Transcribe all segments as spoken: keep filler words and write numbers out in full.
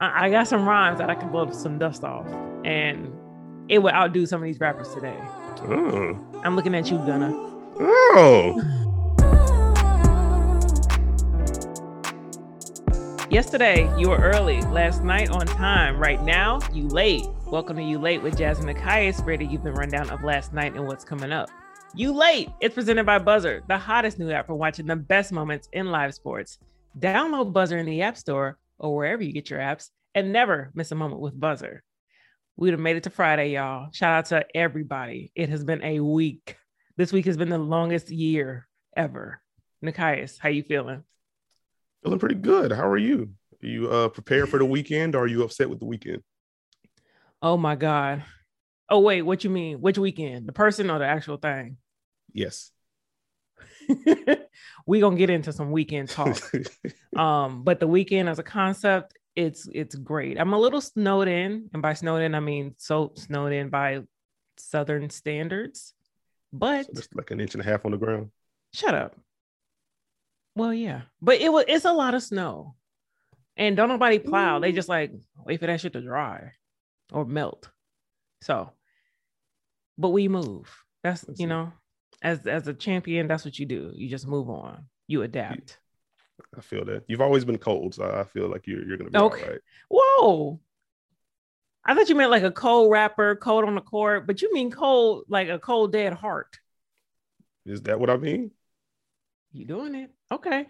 I, I got some rhymes that I can blow some dust off, and it would outdo some of these rappers today. Ooh. I'm looking at you, Gunna. Oh. Yesterday, you were early. Last night, on time. Right now, you late. Welcome to You Late with Jasmine Nikias, where to give the rundown of last night and what's coming up. You Late! It's presented by Buzzer, the hottest new app for watching the best moments in live sports. Download Buzzer in the App Store or wherever you get your apps and never miss a moment with Buzzer. We'd have made it to Friday, y'all. Shout out to everybody. It has been a week. This week has been the longest year ever. Nikias, how you feeling? Feeling pretty good. How are you? Are you uh, prepared for the weekend, or are you upset with the weekend? Oh, my God. Oh, wait. What you mean? Which weekend? The person or the actual thing? Yes. We're going to get into some weekend talk. um, but the weekend as a concept, it's it's great. I'm a little snowed in. And by snowed in, I mean so snowed in by Southern standards. But so that's like an inch and a half on the ground. Shut up. Well, yeah, but it was, it's a lot of snow, and don't nobody plow. Ooh. They just like wait for that shit to dry or melt. So, but we move. That's, that's you know, as, as a champion, that's what you do. You just move on. You adapt. I feel that. You've always been cold. So I feel like you're, you're going to be okay. All right. Whoa. I thought you meant like a cold rapper, cold on the court, but you mean cold, like a cold dead heart. Is that what I mean? You doing it. Okay.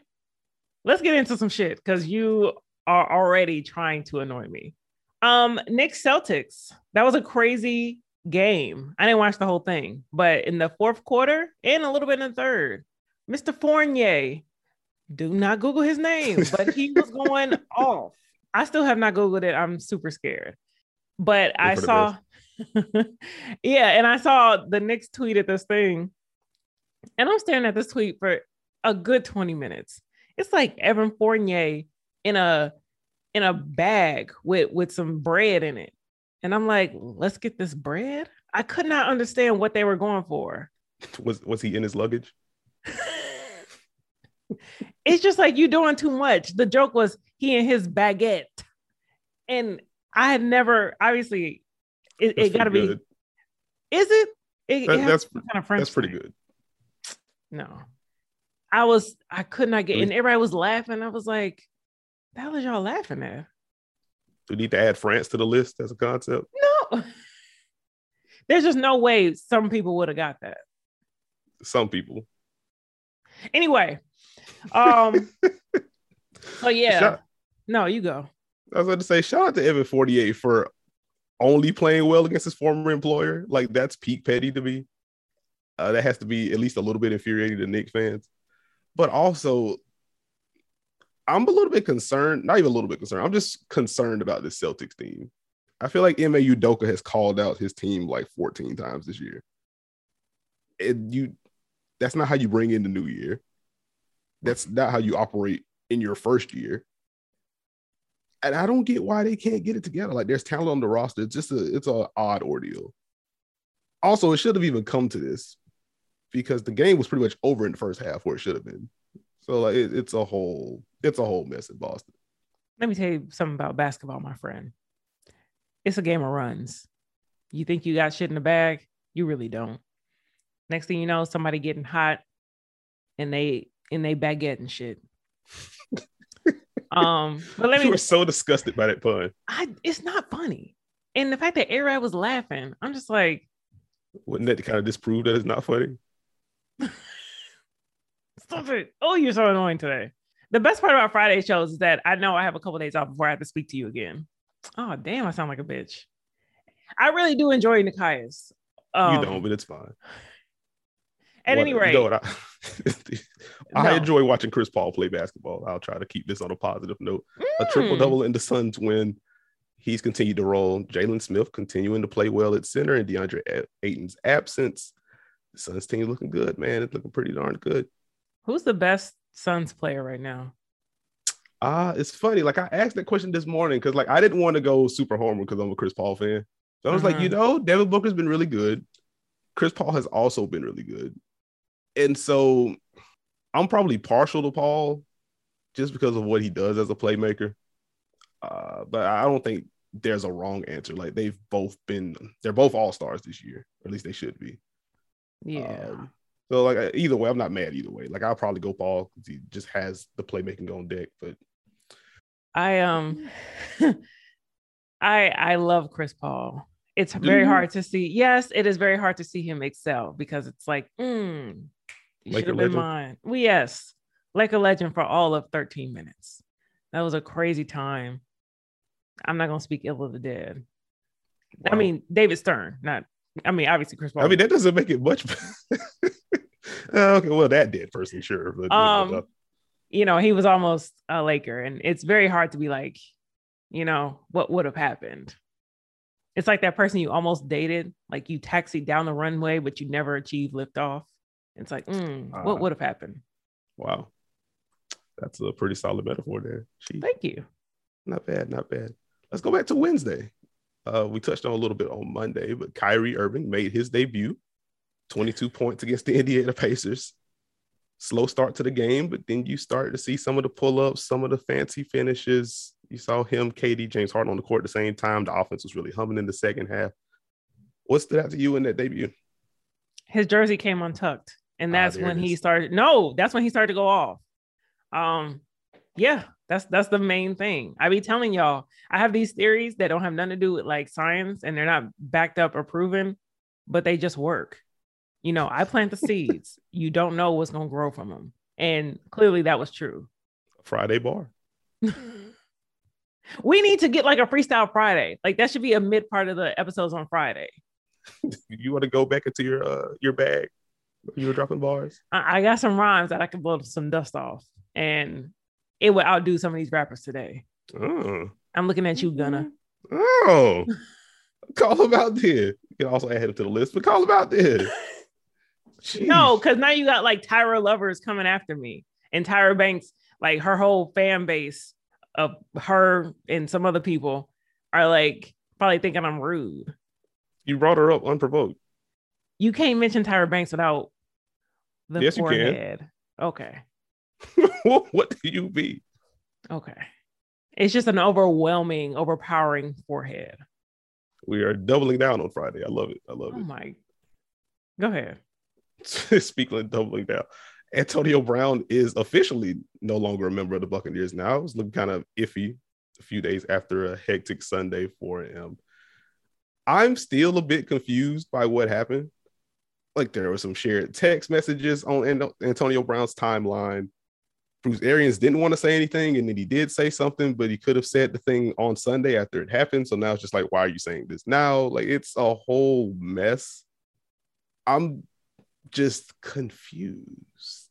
Let's get into some shit because you are already trying to annoy me. Um, Knicks Celtics. That was a crazy game. I didn't watch the whole thing, but in the fourth quarter and a little bit in the third, Mister Fournier, do not Google his name, but he was going off. I still have not Googled it. I'm super scared. But Go I saw, yeah, and I saw the Knicks tweeted this thing. And I'm staring at this tweet for a good twenty minutes. It's like Evan Fournier in a in a bag with with some bread in it, and I'm like, let's get this bread. I could not understand what they were going for. Was was he in his luggage? It's just like you doing too much. The joke was he and his baguette, and I had never obviously. It, it got to be. Is it? it, that, it that's kind of French. That's pretty thing. Good. No. I was, I could not get, and everybody was laughing. I was like, the hell is y'all laughing at? Do we need to add France to the list as a concept? No. There's just no way some people would have got that. Some people. Anyway. Um, so yeah. Shout, no, you go. I was about to say, shout out to Evan Fournier for only playing well against his former employer. Like, that's peak petty to me. Uh, that has to be at least a little bit infuriating to Knicks fans. But also, I'm a little bit concerned. Not even a little bit concerned. I'm just concerned about this Celtics team. I feel like Ime Udoka has called out his team like fourteen times this year. And you, that's not how you bring in the new year. That's not how you operate in your first year. And I don't get why they can't get it together. Like, there's talent on the roster. It's just a, it's an odd ordeal. Also, it should have even come to this, because the game was pretty much over in the first half where it should have been. So like it, it's a whole it's a whole mess in Boston. Let me tell you something about basketball, my friend. It's a game of runs. You think you got shit in the bag, you really don't. Next thing you know, somebody getting hot and they and they baguette and shit. um, but let me. You were so disgusted by that pun. I it's not funny, and the fact that A-Rod was laughing, I'm just like, wouldn't that kind of disprove that it's not funny? Stop it. Oh, you're so annoying today. The best part about Friday shows is that I know I have a couple of days off before I have to speak to you again. Oh, damn, I sound like a bitch. I really do enjoy Nikias. Um, you don't, but it's fine. At what, any rate. You know what I, I no. enjoy watching Chris Paul play basketball. I'll try to keep this on a positive note. Mm. A triple-double in the Suns win. He's continued to roll. Jalen Smith continuing to play well at center in DeAndre Ayton's absence. The Suns team looking good, man. It's looking pretty darn good. Who's the best Suns player right now? Uh, it's funny. Like, I asked that question this morning because, like, I didn't want to go super homer because I'm a Chris Paul fan. So I was uh-huh. like, you know, Devin Booker's been really good. Chris Paul has also been really good. And so I'm probably partial to Paul just because of what he does as a playmaker. Uh, but I don't think there's a wrong answer. Like, they've both been, they're both all-stars this year, or at least they should be. Yeah. Um, so, like, either way, I'm not mad either way. Like, I'll probably go Paul because he just has the playmaking on deck. But I um, I I love Chris Paul. It's very mm-hmm. hard to see. Yes, it is very hard to see him excel because it's like, mm, you like should have been legend. Mine. Well, yes, like a legend for all of thirteen minutes. That was a crazy time. I'm not gonna speak ill of the dead. Wow. I mean, David Stern. Not. I mean, obviously Chris Paul. I mean, that doesn't make it much. Okay, well, that did personally, sure. But, um, you know, you know, he was almost a Laker, and it's very hard to be like, you know, what would have happened. It's like that person you almost dated, like you taxied down the runway, but you never achieved liftoff. It's like, mm, uh, what would have happened? Wow. That's a pretty solid metaphor there. Jeez. Thank you. Not bad, not bad. Let's go back to Wednesday. Uh, we touched on a little bit on Monday, but Kyrie Irving made his debut, twenty-two points against the Indiana Pacers. Slow start to the game, but then you start to see some of the pull-ups, some of the fancy finishes. You saw him, K D, James Harden on the court at the same time. The offense was really humming in the second half. What stood out to you in that debut? His jersey came untucked, and that's ah, when he started. No, that's when he started to go off. Um, yeah, that's that's the main thing. I be telling y'all, I have these theories that don't have nothing to do with like science, and they're not backed up or proven, but they just work. You know, I plant the seeds. You don't know what's going to grow from them. And clearly that was true. Friday bar. We need to get like a freestyle Friday. Like that should be a mid part of the episodes on Friday. You want to go back into your, uh, your bag? You were dropping bars. I-, I got some rhymes that I could blow some dust off, and it would outdo some of these rappers today. Oh. I'm looking at you, Gunna. Oh, call him out there. You can also add him to the list, but call him out there. Jeez. No, because now you got like Tyra lovers coming after me, and Tyra Banks, like her whole fan base of her and some other people are like probably thinking I'm rude. You brought her up unprovoked. You can't mention Tyra Banks without the yes, forehead. Okay. What do you mean? Okay. It's just an overwhelming, overpowering forehead. We are doubling down on Friday. I love it. I love oh it. Oh my. Go ahead. Speaking of doubling down, Antonio Brown is officially no longer a member of the Buccaneers now. It was looking kind of iffy a few days after a hectic Sunday for him. I'm still a bit confused by what happened. Like, there were some shared text messages on Antonio Brown's timeline. Bruce Arians didn't want to say anything, and then he did say something, but he could have said the thing on Sunday after it happened. So now it's just like, why are you saying this now? Like, it's a whole mess. I'm just confused.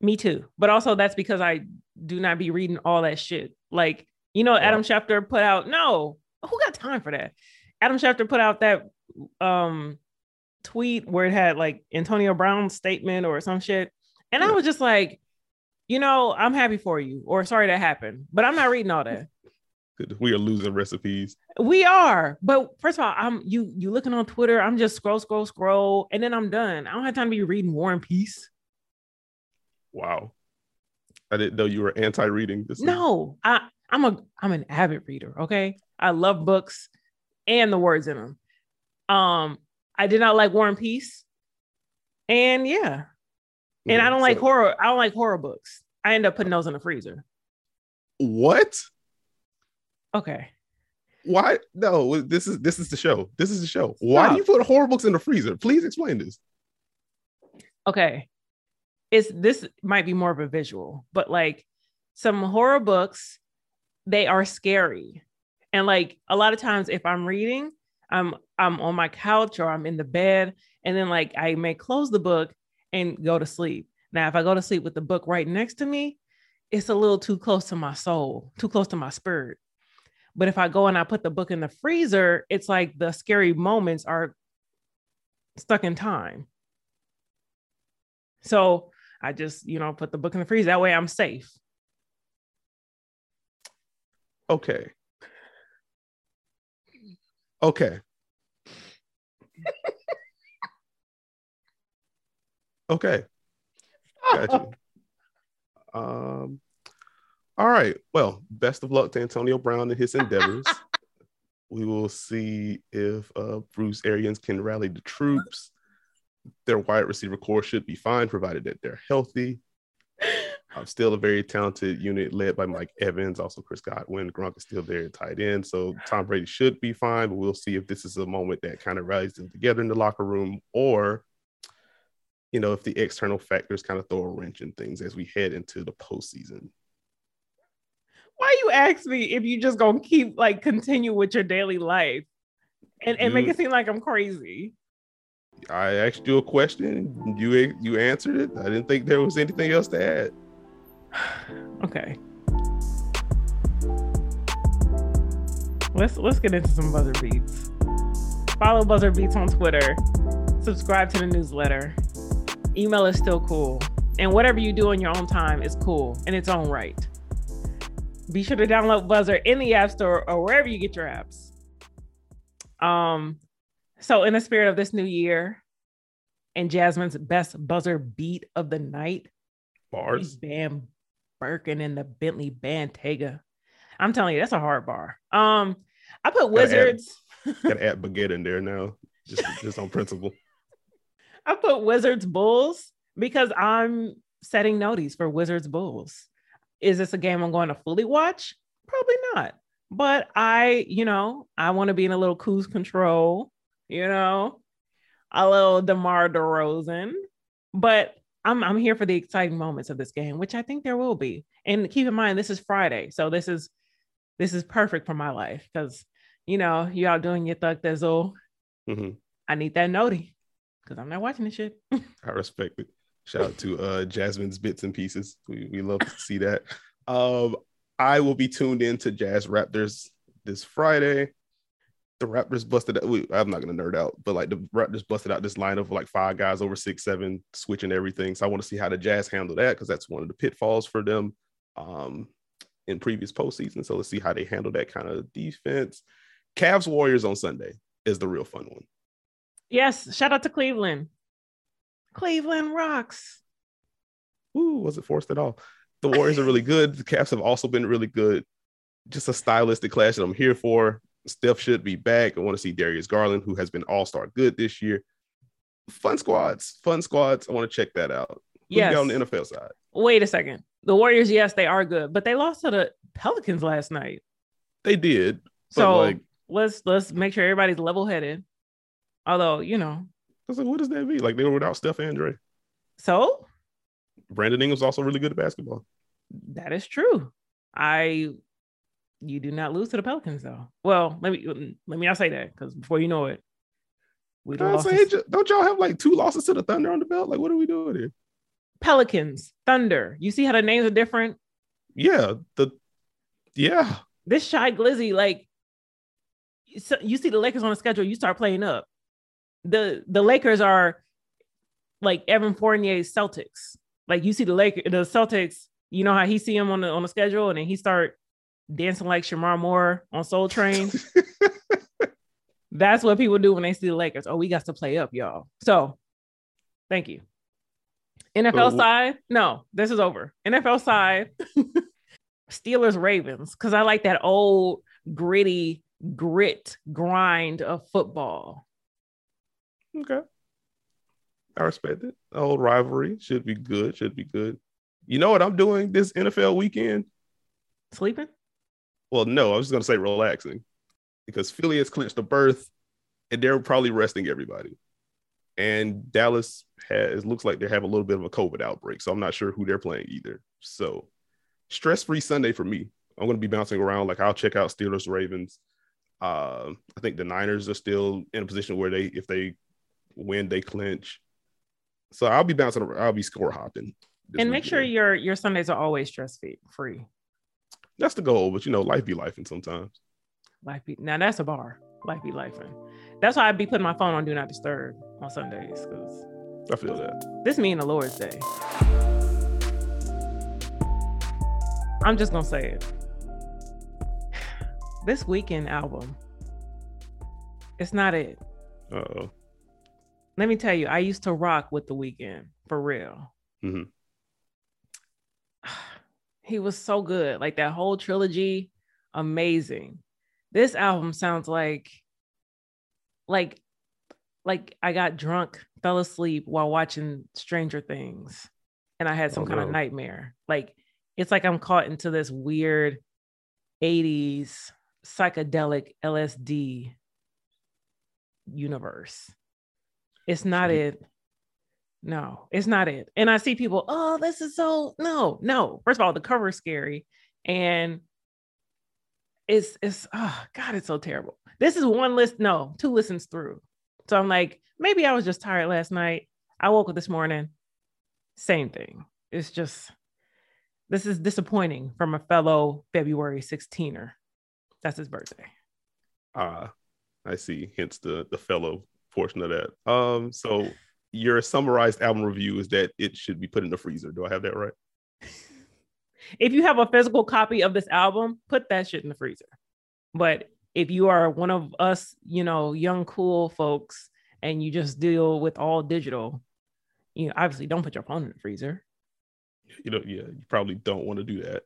Me too. But also that's because I do not be reading all that shit. Like, you know, Adam wow. Schefter put out, no, who got time for that? Adam Schefter put out that um, tweet where it had like Antonio Brown's statement or some shit. And yeah. I was just like, you know, I'm happy for you, or sorry that happened, but I'm not reading all that. We are losing recipes. We are. But first of all, I'm you you looking on Twitter. I'm just scroll, scroll, scroll. And then I'm done. I don't have time to be reading War and Peace. Wow. I didn't know you were anti-reading this. No, I, I'm a I'm an avid reader. Okay. I love books and the words in them. Um, I did not like War and Peace. And yeah. And mm, I don't so- like horror. I don't like horror books. I end up putting those in the freezer. What? Okay. Why? No, this is this is the show. This is the show. Why Stop. do you put horror books in the freezer? Please explain this. Okay. It's this might be more of a visual, but like some horror books, they are scary. And like a lot of times if I'm reading, I'm I'm on my couch or I'm in the bed, and then like I may close the book and go to sleep. Now, if I go to sleep with the book right next to me, it's a little too close to my soul, too close to my spirit. But if I go and I put the book in the freezer, it's like the scary moments are stuck in time. So I just, you know, put the book in the freezer. That way I'm safe. Okay. Okay. Okay. Gotcha. Um, All right. Well, best of luck to Antonio Brown and his endeavors. We will see if uh, Bruce Arians can rally the troops. Their wide receiver core should be fine, provided that they're healthy. I'm still a very talented unit led by Mike Evans, also Chris Godwin. Gronk is still there at tight end, so Tom Brady should be fine, but we'll see if this is a moment that kind of rallies them together in the locker room, or, you know, if the external factors kind of throw a wrench in things as we head into the postseason. Why you ask me if you just gonna keep, like, continue with your daily life and, and you, make it seem like I'm crazy? I asked you a question. You, you answered it. I didn't think there was anything else to add. Okay. Let's let's get into some Buzzer Beats. Follow Buzzer Beats on Twitter. Subscribe to the newsletter. Email is still cool. And whatever you do in your own time is cool in its own right. Be sure to download Buzzer in the App Store or wherever you get your apps. Um, so in the spirit of this new year and Jasmine's best buzzer beat of the night, bars. Bam Birkin and the Bentley Bantega. I'm telling you, that's a hard bar. Um, I put Wizards. Gotta add, add baguette in there now, just, just on principle. I put Wizards Bulls because I'm setting notice for Wizards Bulls. Is this a game I'm going to fully watch? Probably not. But I, you know, I want to be in a little cruise control, you know, a little DeMar DeRozan. But I'm I'm here for the exciting moments of this game, which I think there will be. And keep in mind, this is Friday. So this is this is perfect for my life because, you know, you all doing your thug thizzle. Mm-hmm. I need that noti because I'm not watching this shit. I respect it. Shout out to uh, Jasmine's Bits and Pieces. We, we love to see that. Um, I will be tuned in to Jazz Raptors this Friday. The Raptors busted out. We, I'm not going to nerd out, but like the Raptors busted out this line of like five guys over six, seven, switching everything. So I want to see how the Jazz handle that because that's one of the pitfalls for them um, in previous postseason. So let's see how they handle that kind of defense. Cavs Warriors on Sunday is the real fun one. Yes. Shout out to Cleveland. Cleveland rocks. Ooh, wasn't forced at all. The Warriors are really good. The Cavs have also been really good. Just a stylistic clash that I'm here for. Steph should be back. I want to see Darius Garland, who has been all-star good this year. Fun squads. Fun squads. I want to check that out. Yeah. On the N F L side. Wait a second. The Warriors, yes, they are good, but they lost to the Pelicans last night. They did. So like, let's let's make sure everybody's level-headed. Although, you know. I was like, what does that mean? Like, they were without Steph and Dre. So? Brandon Ingram's also really good at basketball. That is true. I, you do not lose to the Pelicans, though. Well, let me let me not say that, because before you know it, we don't say, hey, don't y'all have, like, two losses to the Thunder on the belt? Like, what are we doing here? Pelicans, Thunder. You see how the names are different? Yeah. the Yeah. This Shy Glizzy, like, so you see the Lakers on the schedule, you start playing up. The the Lakers are like Evan Fournier's Celtics. Like you see the Lakers, the Celtics, you know how he see him on the on the schedule, and then he start dancing like Shamar Moore on Soul Train. That's what people do when they see the Lakers. Oh, we got to play up, y'all. So thank you. N F L so, side. No, this is over. N F L side. Steelers Ravens, because I like that old gritty grit grind of football. Okay. I respect it. The whole rivalry should be good. Should be good. You know what I'm doing this N F L weekend? Sleeping? Well, no, I was just going to say relaxing because Philly has clinched the berth and they're probably resting everybody. And Dallas has, it looks like they have a little bit of a COVID outbreak. So I'm not sure who they're playing either. So stress-free Sunday for me. I'm going to be bouncing around. Like I'll check out Steelers, Ravens. Uh, I think the Niners are still in a position where they, if they, when they clinch. So I'll be bouncing around. I'll be score hopping. And make weekend. Sure your your Sundays are always stress free. That's the goal, but you know, life be lifing sometimes. Life be now that's a bar. Life be lifing. That's why I'd be putting my phone on Do Not Disturb on Sundays. Cause I feel that. This mean the Lord's Day. I'm just gonna say it. This Weeknd album, it's not it. Uh-oh. Let me tell you, I used to rock with The Weeknd, for real. Mm-hmm. He was so good. Like that whole trilogy, amazing. This album sounds like, like, like I got drunk, fell asleep while watching Stranger Things, and I had some oh, kind no. of nightmare. Like, it's like I'm caught into this weird eighties psychedelic L S D universe. It's not it. No, it's not it. And I see people, oh, this is so, no, no. First of all, the cover is scary. And it's, it's, oh God, it's so terrible. This is one list, no, two listens through. So I'm like, maybe I was just tired last night. I woke up this morning, same thing. It's just, this is disappointing from a fellow February sixteener. That's his birthday. Ah, uh, I see. Hence the, the fellow portion of that. Um, so your summarized album review is that it should be put in the freezer. Do I have that right? If you have a physical copy of this album, put that shit in the freezer. But if you are one of us, you know, young, cool folks, and you just deal with all digital, you know, obviously don't put your phone in the freezer. You know, yeah, you probably don't want to do that.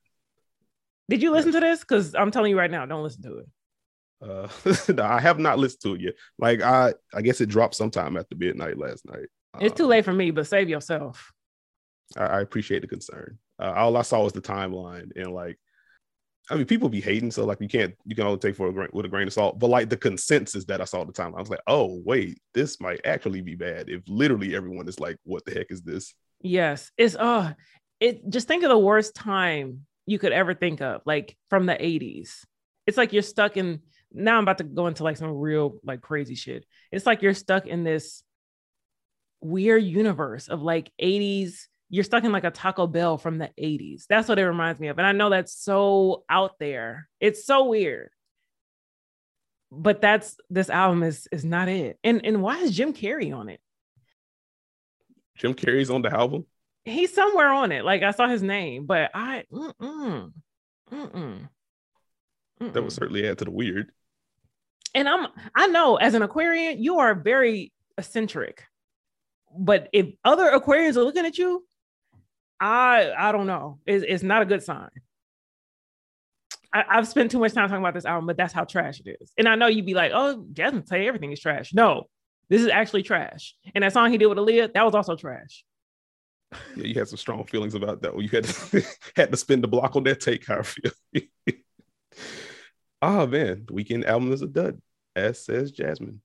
Did you listen yeah. to this? Because I'm telling you right now, don't listen to it. Uh, no, I have not listened to it yet. Like I, I guess it dropped sometime after midnight last night. It's um, too late for me, but save yourself. I, I appreciate the concern. Uh, all I saw was the timeline, and like, I mean, people be hating, so like, you can't, you can only take for a grain, with a grain of salt. But like, the consensus that I saw at the timeline, I was like, oh wait, this might actually be bad. If literally everyone is like, what the heck is this? Yes, it's uh, it. Just think of the worst time you could ever think of, like from the eighties. It's like you're stuck in. Now I'm about to go into like some real like crazy shit. It's like you're stuck in this weird universe of like eighties. You're stuck in like a Taco Bell from the eighties. That's what it reminds me of. And I know that's so out there. It's so weird. But that's, this album is is not it. And and why is Jim Carrey on it? Jim Carrey's on the album? He's somewhere on it. Like I saw his name, but I mm-mm, mm-mm, mm-mm. That would certainly add to the weird. And I'm, I know as an Aquarian, you are very eccentric, but if other Aquarians are looking at you, I I don't know. It's, it's not a good sign. I, I've spent too much time talking about this album, but that's how trash it is. And I know you'd be like, oh, Jasmine, say everything is trash. No, this is actually trash. And that song he did with Aaliyah, that was also trash. Yeah, you had some strong feelings about that. You had to, had to spend the block on that take, how I feel. Oh man, The Weeknd album is a dud, as says Jasmine.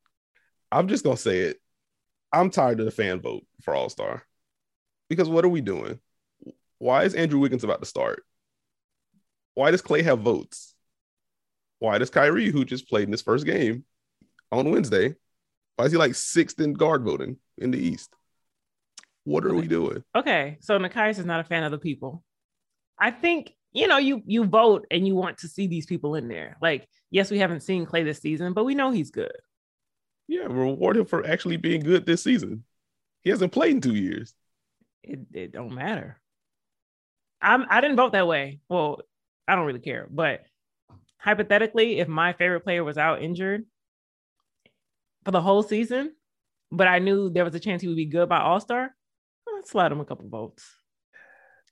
I'm just gonna say it. I'm tired of the fan vote for All-Star. Because what are we doing? Why is Andrew Wiggins about to start? Why does Clay have votes? Why does Kyrie, who just played in his first game on Wednesday, why is he like sixth in guard voting in the East? What are okay. we doing? Okay, so Nikias is not a fan of the people. I think, you know, you you vote and you want to see these people in there. Like, yes, we haven't seen Clay this season, but we know he's good. Yeah, reward him for actually being good this season. He hasn't played in two years. It it don't matter. I'm I didn't vote that way. Well, I don't really care. But hypothetically, if my favorite player was out injured for the whole season, but I knew there was a chance he would be good by All-Star, I'd slide him a couple votes.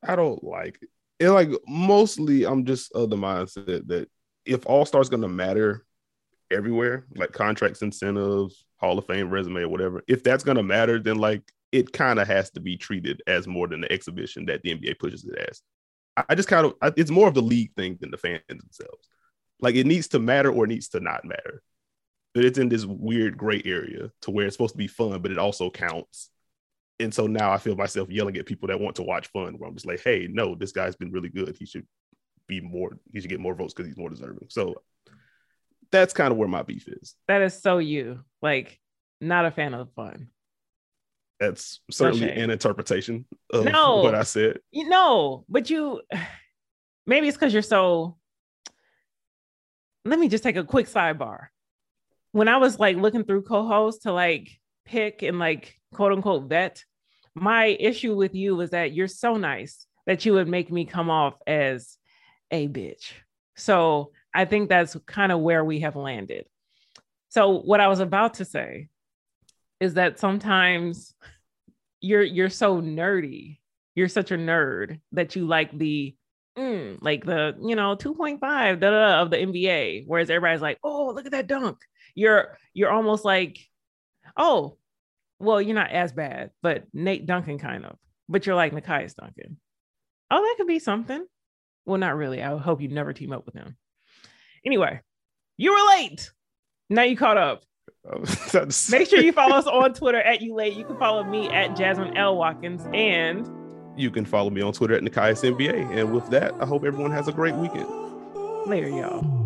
I don't like it. it. Like mostly, I'm just of the mindset that if All-Star is going to matter everywhere, like contracts, incentives, Hall of Fame resume, or whatever, if that's going to matter, then like it kind of has to be treated as more than the exhibition that the N B A pushes it as. I just kind of, I, it's more of the league thing than the fans themselves. Like it needs to matter or it needs to not matter. But it's in this weird gray area to where it's supposed to be fun, but it also counts. And so now I feel myself yelling at people that want to watch fun, where I'm just like, hey, no, this guy's been really good. He should be more, he should get more votes because he's more deserving. So that's kind of where my beef is. That is so you. Like, not a fan of the fun. That's certainly an interpretation of no, what I said. You know, but you, maybe it's because you're so, let me just take a quick sidebar. When I was like looking through co-hosts to like pick and like quote unquote vet, my issue with you was that you're so nice that you would make me come off as a bitch. So I think that's kind of where we have landed. So what I was about to say is that sometimes you're you're so nerdy, you're such a nerd that you like the mm, like the, you know, two point five da, da, da, of the N B A, whereas everybody's like, oh, look at that dunk. You're you're almost like, oh, well, you're not as bad, but Nate Duncan kind of, but you're like Nikias Duncan. Oh, that could be something. Well, not really. I hope you never team up with him. Anyway, you were late. Now you caught up. Make sure you follow us on Twitter at You Late. You can follow me at Jasmine L. Watkins, and you can follow me on Twitter at Nikias N B A. And with that, I hope everyone has a great weekend. Later, y'all.